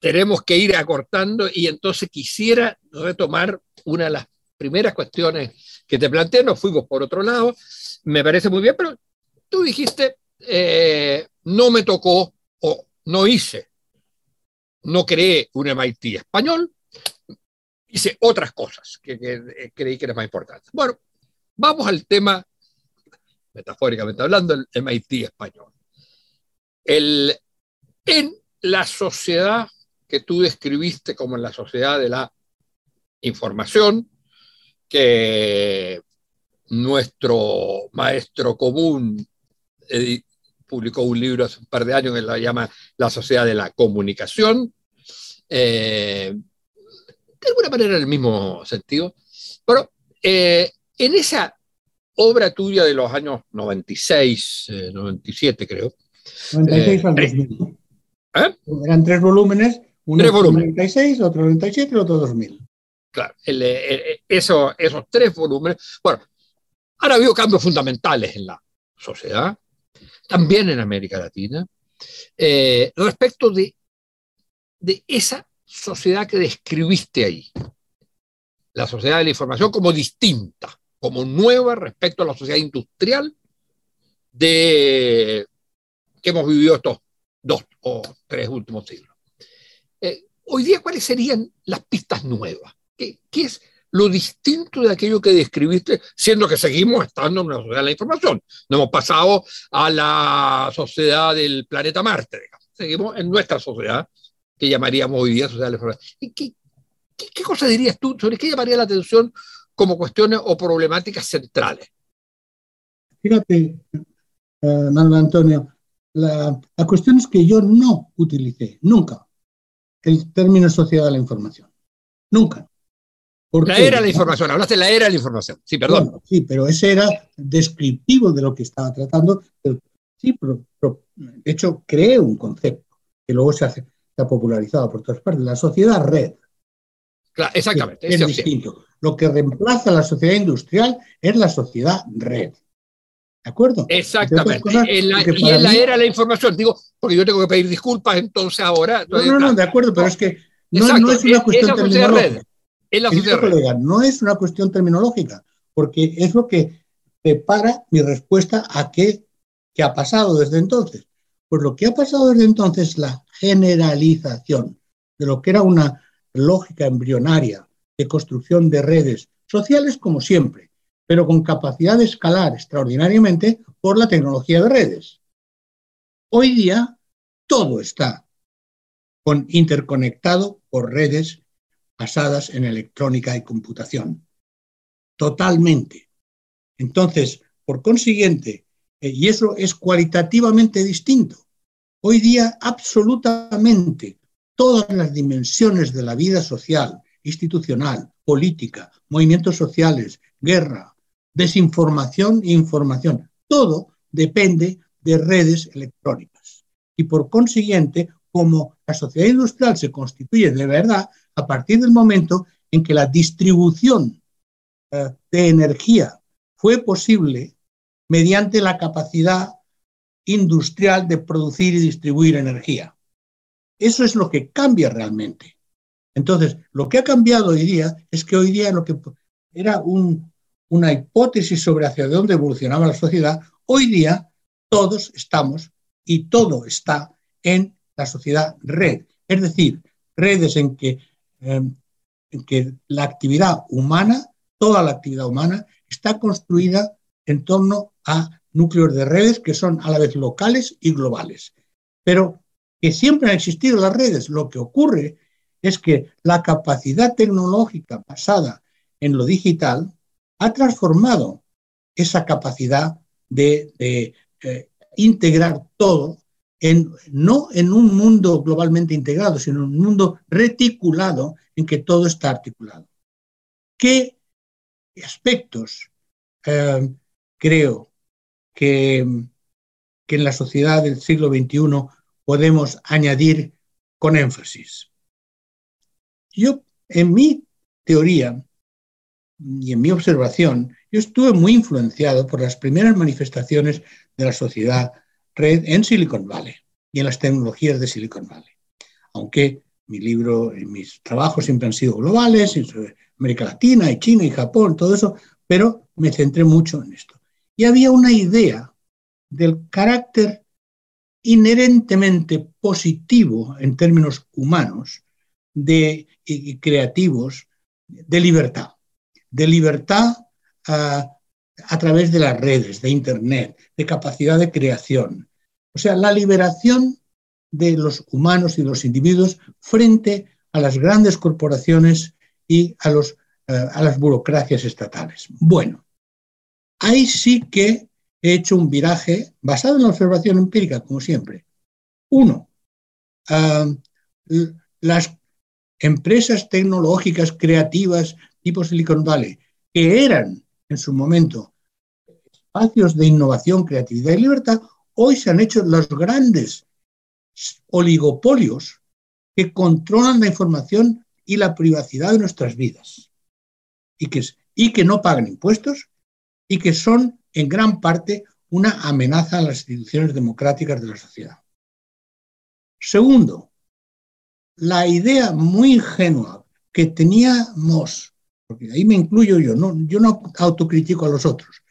tenemos que ir acortando y entonces quisiera retomar una de las primeras cuestiones que te planteé. Nos fuimos por otro lado, me parece muy bien, pero tú dijiste, eh, no me tocó o no hice, no creé un M I T español, hice otras cosas que, que, que creí que era más importante. Bueno, vamos al tema, metafóricamente hablando, el M I T español. El, en la sociedad que tú describiste como la sociedad de la información, que nuestro maestro común eh, publicó un libro hace un par de años que la llama La Sociedad de la Comunicación, eh, de alguna manera en el mismo sentido, pero eh, en esa obra tuya de los años noventa y seis, eh, noventa y siete creo, noventa y seis eh, al dos mil. ¿Eh? Eran tres volúmenes, uno tres volúmenes. noventa y seis, otro noventa y siete y otro dos mil. Claro, el, el, el, eso, esos tres volúmenes. Bueno, han habido cambios fundamentales en la sociedad, también en América Latina, eh, respecto de, de esa sociedad que describiste ahí, la sociedad de la información como distinta, como nueva respecto a la sociedad industrial de... que hemos vivido estos dos o tres últimos siglos. Eh, hoy día, ¿cuáles serían las pistas nuevas? ¿Qué, qué es lo distinto de aquello que describiste, siendo que seguimos estando en una sociedad de la información? No hemos pasado a la sociedad del planeta Marte, digamos. Seguimos en nuestra sociedad, que llamaríamos hoy día sociedad de la información. ¿Y qué, qué, qué cosa dirías tú? ¿Sobre qué llamaría la atención como cuestiones o problemáticas centrales? Fíjate, eh, Manuel Antonio, La, la cuestión es que yo no utilicé nunca el término sociedad de la información. Nunca. La era de la información, hablaste de la era de la información. Sí, perdón. Bueno, sí, pero ese era descriptivo de lo que estaba tratando. Pero, sí, pero, pero, de hecho, creé un concepto que luego se, hace, se ha popularizado por todas partes, la sociedad-red. Claro, exactamente. Es, es distinto. Lo que reemplaza a la sociedad industrial es la sociedad-red. ¿De acuerdo? Exactamente. Cosas, en la, y en la mí... era de la información, digo, porque yo tengo que pedir disculpas entonces ahora. No, no, no, de acuerdo, pero es que no, no es una cuestión es, es terminológica. Es la sociedad red. Colega, no es una cuestión terminológica, porque es lo que prepara mi respuesta a qué, qué ha pasado desde entonces. Pues lo que ha pasado desde entonces es la generalización de lo que era una lógica embrionaria de construcción de redes sociales como siempre, pero con capacidad de escalar extraordinariamente por la tecnología de redes. Hoy día todo está con, interconectado por redes basadas en electrónica y computación. Totalmente. Entonces, por consiguiente, eh, y eso es cualitativamente distinto, hoy día absolutamente todas las dimensiones de la vida social, institucional, política, movimientos sociales, guerra, desinformación e información. Todo depende de redes electrónicas. Y por consiguiente, como la sociedad industrial se constituye de verdad a partir del momento en que la distribución eh, de energía fue posible mediante la capacidad industrial de producir y distribuir energía. Eso es lo que cambia realmente. Entonces, lo que ha cambiado hoy día es que hoy día lo que era un... una hipótesis sobre hacia dónde evolucionaba la sociedad, hoy día todos estamos y todo está en la sociedad red, es decir, redes en que, eh, en que la actividad humana, toda la actividad humana, está construida en torno a núcleos de redes que son a la vez locales y globales, pero que siempre han existido las redes. Lo que ocurre es que la capacidad tecnológica basada en lo digital ha transformado esa capacidad de, de eh, integrar todo, en, no en un mundo globalmente integrado, sino en un mundo reticulado en que todo está articulado. ¿Qué aspectos eh, creo que, que en la sociedad del siglo veintiuno podemos añadir con énfasis? Yo, en mi teoría y en mi observación, yo estuve muy influenciado por las primeras manifestaciones de la sociedad red en Silicon Valley y en las tecnologías de Silicon Valley. Aunque mi libro y mis trabajos siempre han sido globales, sobre América Latina y China y Japón, todo eso, pero me centré mucho en esto. Y había una idea del carácter inherentemente positivo en términos humanos de, y creativos de libertad. de libertad a, a través de las redes, de Internet, de capacidad de creación. O sea, la liberación de los humanos y los individuos frente a las grandes corporaciones y a, los, a las burocracias estatales. Bueno, ahí sí que he hecho un viraje basado en la observación empírica, como siempre. Uno, uh, las empresas tecnológicas creativas tipo Silicon Valley, que eran en su momento espacios de innovación, creatividad y libertad, hoy se han hecho los grandes oligopolios que controlan la información y la privacidad de nuestras vidas y que, y que no pagan impuestos y que son en gran parte una amenaza a las instituciones democráticas de la sociedad. Segundo, la idea muy ingenua que teníamos, porque ahí me incluyo yo, no, yo no autocritico a los otros,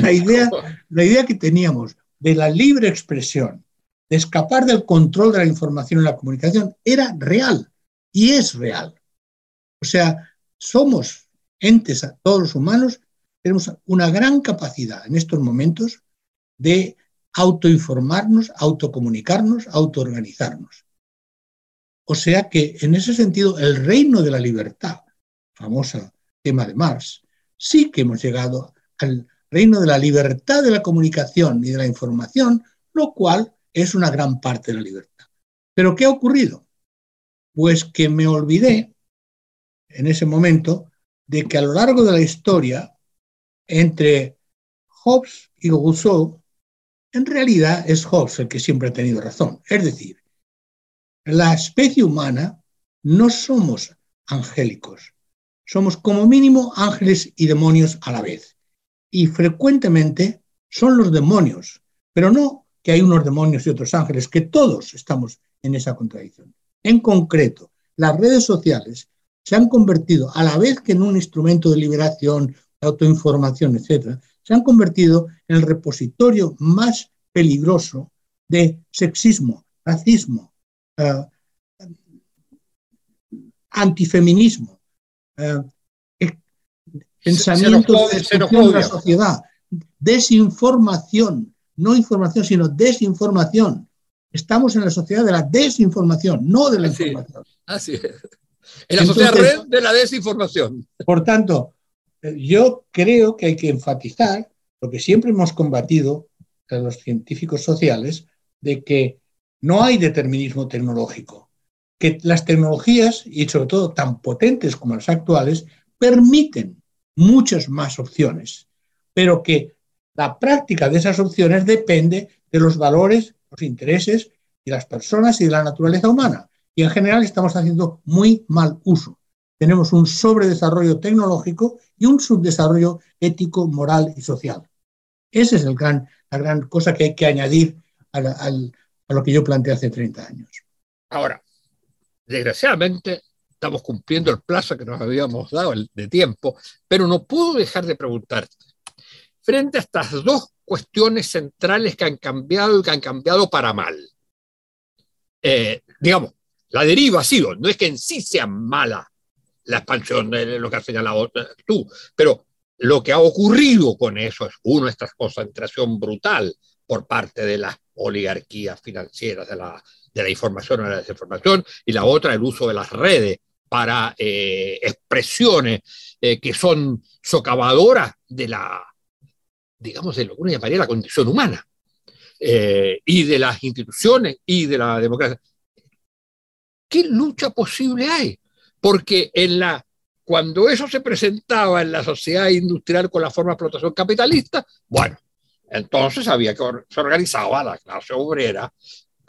la idea, la idea que teníamos de la libre expresión, de escapar del control de la información y la comunicación, era real y es real. O sea, somos entes, todos los humanos, tenemos una gran capacidad en estos momentos de autoinformarnos, autocomunicarnos, autoorganizarnos. O sea que, en ese sentido, el reino de la libertad, famoso tema de Marx, sí que hemos llegado al reino de la libertad de la comunicación y de la información, lo cual es una gran parte de la libertad. ¿Pero qué ha ocurrido? Pues que me olvidé, en ese momento, de que a lo largo de la historia, entre Hobbes y Rousseau, en realidad es Hobbes el que siempre ha tenido razón. Es decir, la especie humana no somos angélicos, somos como mínimo ángeles y demonios a la vez. Y frecuentemente son los demonios, pero no que hay unos demonios y otros ángeles, que todos estamos en esa contradicción. En concreto, las redes sociales se han convertido, a la vez que en un instrumento de liberación, de autoinformación, etcétera, se han convertido en el repositorio más peligroso de sexismo, racismo, Uh, antifeminismo, uh, pensamiento de destrucción de la sociedad, desinformación, no información, sino desinformación. Estamos en la sociedad de la desinformación, no de la así, información. Así es. En la Entonces, sociedad red de la desinformación. Por tanto, yo creo que hay que enfatizar lo que siempre hemos combatido los científicos sociales, de que no hay determinismo tecnológico, que las tecnologías, y sobre todo tan potentes como las actuales, permiten muchas más opciones, pero que la práctica de esas opciones depende de los valores, los intereses de las personas y de la naturaleza humana. Y en general estamos haciendo muy mal uso. Tenemos un sobredesarrollo tecnológico y un subdesarrollo ético, moral y social. Esa es el gran, la gran cosa que hay que añadir al... al a lo que yo planteé hace treinta años. Ahora, desgraciadamente, estamos cumpliendo el plazo que nos habíamos dado de tiempo, pero no puedo dejar de preguntarte, frente a estas dos cuestiones centrales que han cambiado y que han cambiado para mal. Eh, digamos, la deriva ha sido, no es que en sí sea mala la expansión de lo que has señalado tú, pero lo que ha ocurrido con eso es, uno, esta concentración brutal por parte de las oligarquías financieras de la, de la información a la desinformación, y la otra, el uso de las redes para eh, expresiones eh, que son socavadoras de la, digamos, de lo que uno llamaría la condición humana, eh, y de las instituciones y de la democracia. ¿Qué lucha posible hay? Porque en la, cuando eso se presentaba en la sociedad industrial con la forma de explotación capitalista, bueno, entonces había que or- se organizaba la clase obrera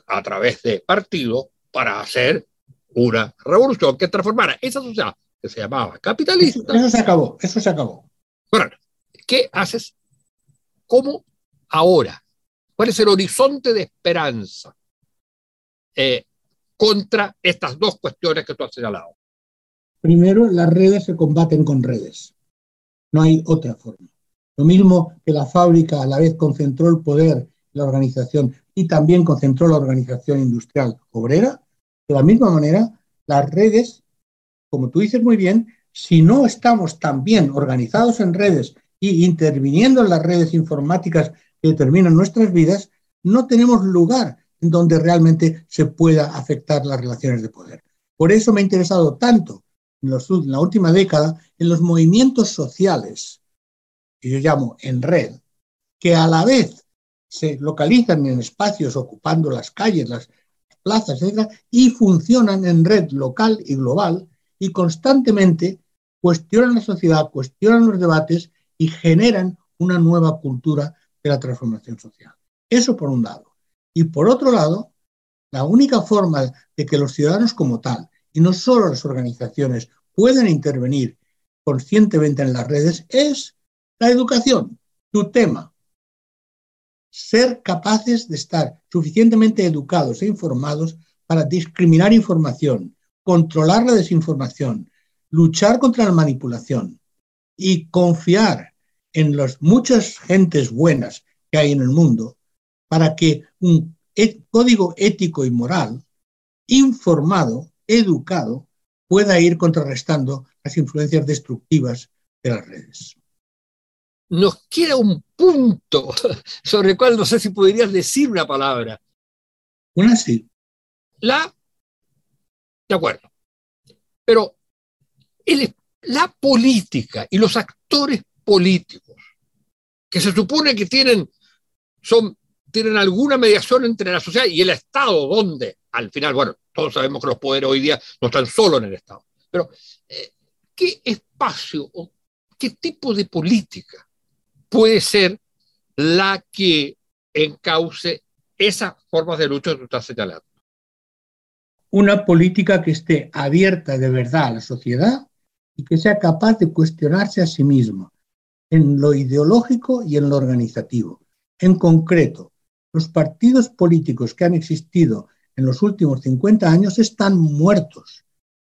a través de partidos para hacer una revolución que transformara esa sociedad que se llamaba capitalista. Eso, eso se acabó, eso se acabó. Bueno, ¿qué haces? ¿Cómo ahora? ¿Cuál es el horizonte de esperanza eh, contra estas dos cuestiones que tú has señalado? Primero, las redes se combaten con redes. No hay otra forma. Lo mismo que la fábrica a la vez concentró el poder, la organización, y también concentró la organización industrial obrera, de la misma manera, las redes, como tú dices muy bien, si no estamos tan bien organizados en redes y interviniendo en las redes informáticas que determinan nuestras vidas, no tenemos lugar en donde realmente se pueda afectar las relaciones de poder. Por eso me ha interesado tanto en, los, en la última década en los movimientos sociales, que yo llamo en red, que a la vez se localizan en espacios ocupando las calles, las plazas, etcétera, y funcionan en red local y global y constantemente cuestionan la sociedad, cuestionan los debates y generan una nueva cultura de la transformación social. Eso por un lado. Y por otro lado, la única forma de que los ciudadanos como tal, y no solo las organizaciones, puedan intervenir conscientemente en las redes es la educación, tu tema. Ser capaces de estar suficientemente educados e informados para discriminar información, controlar la desinformación, luchar contra la manipulación y confiar en las muchas gentes buenas que hay en el mundo para que un et- código ético y moral informado, educado, pueda ir contrarrestando las influencias destructivas de las redes. Nos queda un punto sobre el cual no sé si podrías decir una palabra. Una sí. La, de acuerdo. Pero el, la política y los actores políticos, que se supone que tienen, son, tienen alguna mediación entre la sociedad y el Estado, donde al final, bueno, todos sabemos que los poderes hoy día no están solo en el Estado. Pero, eh, ¿qué espacio o qué tipo de política puede ser la que encauce esas formas de lucha que tú estás señalando? Una política que esté abierta de verdad a la sociedad y que sea capaz de cuestionarse a sí misma en lo ideológico y en lo organizativo. En concreto, los partidos políticos que han existido en los últimos cincuenta años están muertos,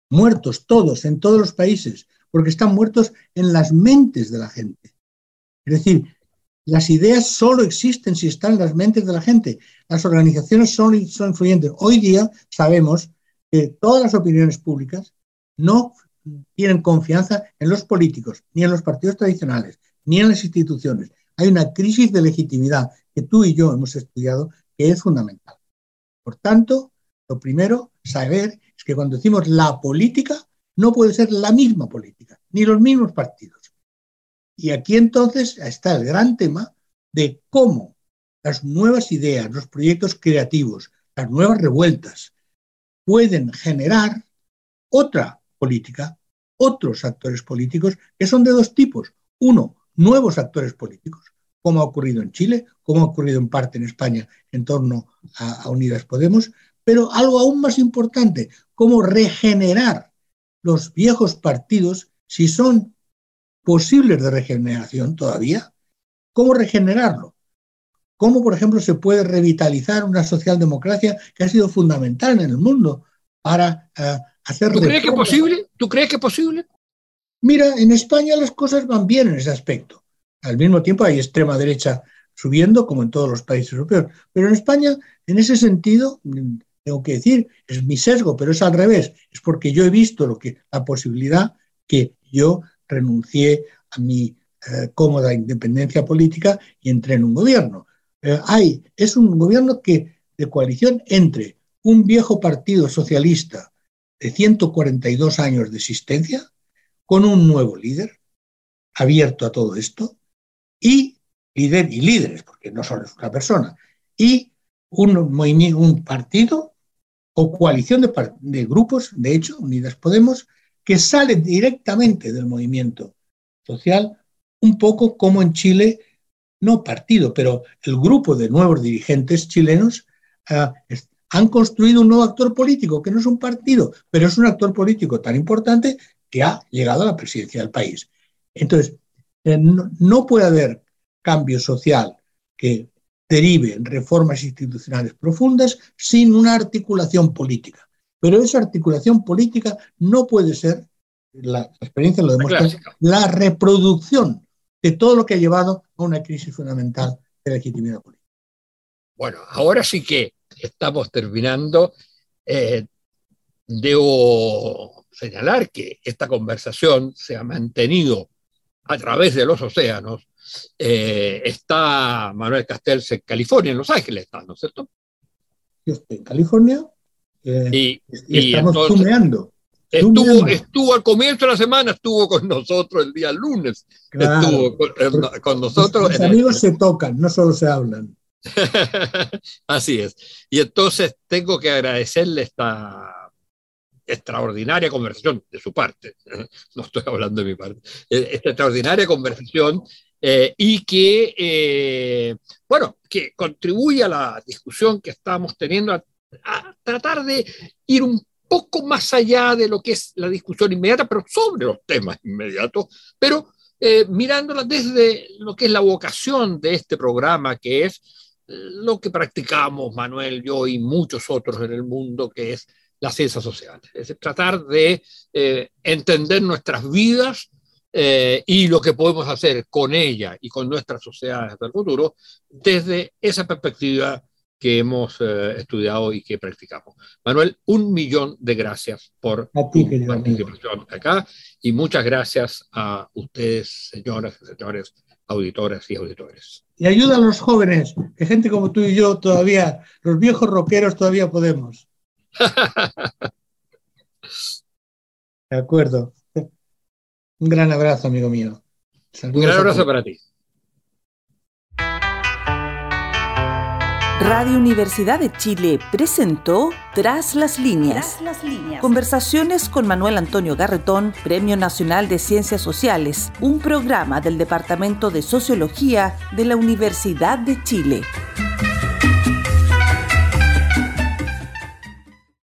muertos todos, en todos los países, porque están muertos en las mentes de la gente. Es decir, las ideas solo existen si están en las mentes de la gente. Las organizaciones son, son influyentes. Hoy día sabemos que todas las opiniones públicas no tienen confianza en los políticos, ni en los partidos tradicionales, ni en las instituciones. Hay una crisis de legitimidad que tú y yo hemos estudiado que es fundamental. Por tanto, lo primero, saber es que cuando decimos la política, no puede ser la misma política, ni los mismos partidos. Y aquí entonces está el gran tema de cómo las nuevas ideas, los proyectos creativos, las nuevas revueltas pueden generar otra política, otros actores políticos que son de dos tipos. Uno, nuevos actores políticos, como ha ocurrido en Chile, como ha ocurrido en parte en España en torno a, a Unidas Podemos, pero algo aún más importante, cómo regenerar los viejos partidos si son posibles de regeneración todavía, ¿cómo regenerarlo? ¿Cómo, por ejemplo, se puede revitalizar una socialdemocracia que ha sido fundamental en el mundo para uh, hacer... ¿Tú crees que es posible? ¿Tú crees que es posible? Mira, en España las cosas van bien en ese aspecto. Al mismo tiempo hay extrema derecha subiendo como en todos los países europeos. Pero en España, en ese sentido, tengo que decir, es mi sesgo, pero es al revés. Es porque yo he visto lo que, la posibilidad que yo renuncié a mi eh, cómoda independencia política y entré en un gobierno. Eh, hay, es un gobierno que, de coalición entre un viejo partido socialista de ciento cuarenta y dos años de existencia, con un nuevo líder, abierto a todo esto, y líder y líderes, porque no solo es una persona, y un, un partido o coalición de, de grupos, de hecho, Unidas Podemos, que sale directamente del movimiento social, un poco como en Chile, no partido, pero el grupo de nuevos dirigentes chilenos eh, han construido un nuevo actor político, que no es un partido, pero es un actor político tan importante que ha llegado a la presidencia del país. Entonces, eh, no, no puede haber cambio social que derive en reformas institucionales profundas sin una articulación política. Pero esa articulación política no puede ser, la, la experiencia lo demuestra, la, la reproducción de todo lo que ha llevado a una crisis fundamental de legitimidad política. Bueno, ahora sí que estamos terminando. Eh, debo señalar que esta conversación se ha mantenido a través de los océanos. Eh, está Manuel Castells en California, en Los Ángeles, ¿no es cierto? Yo estoy en California eh, y, y estamos entonces, tumeando, estuvo, tumeando. Estuvo al comienzo de la semana, estuvo con nosotros el día lunes, claro, estuvo con, eh, con nosotros. Los, los amigos se tocan, no solo se hablan. Así es. Y entonces tengo que agradecerle esta extraordinaria conversación de su parte, no estoy hablando de mi parte, esta extraordinaria conversación eh, y que, eh, bueno, que contribuye a la discusión que estamos teniendo, a, a tratar de ir un poco más allá de lo que es la discusión inmediata, pero sobre los temas inmediatos, pero eh, mirándola desde lo que es la vocación de este programa, que es lo que practicamos Manuel, yo y muchos otros en el mundo, que es las ciencias sociales, es tratar de eh, entender nuestras vidas eh, y lo que podemos hacer con ella y con nuestras sociedades del futuro desde esa perspectiva que hemos eh, estudiado y que practicamos. Manuel, un millón de gracias por ti, tu participación acá y muchas gracias a ustedes, señoras y señores, auditoras y auditores. Y ayuda a los jóvenes, que gente como tú y yo todavía, los viejos rockeros todavía podemos. De acuerdo. Un gran abrazo, amigo mío. Saludos. Un gran abrazo para ti. Radio Universidad de Chile presentó Tras las Líneas. Tras las líneas. Conversaciones con Manuel Antonio Garretón, Premio Nacional de Ciencias Sociales, un programa del Departamento de Sociología de la Universidad de Chile.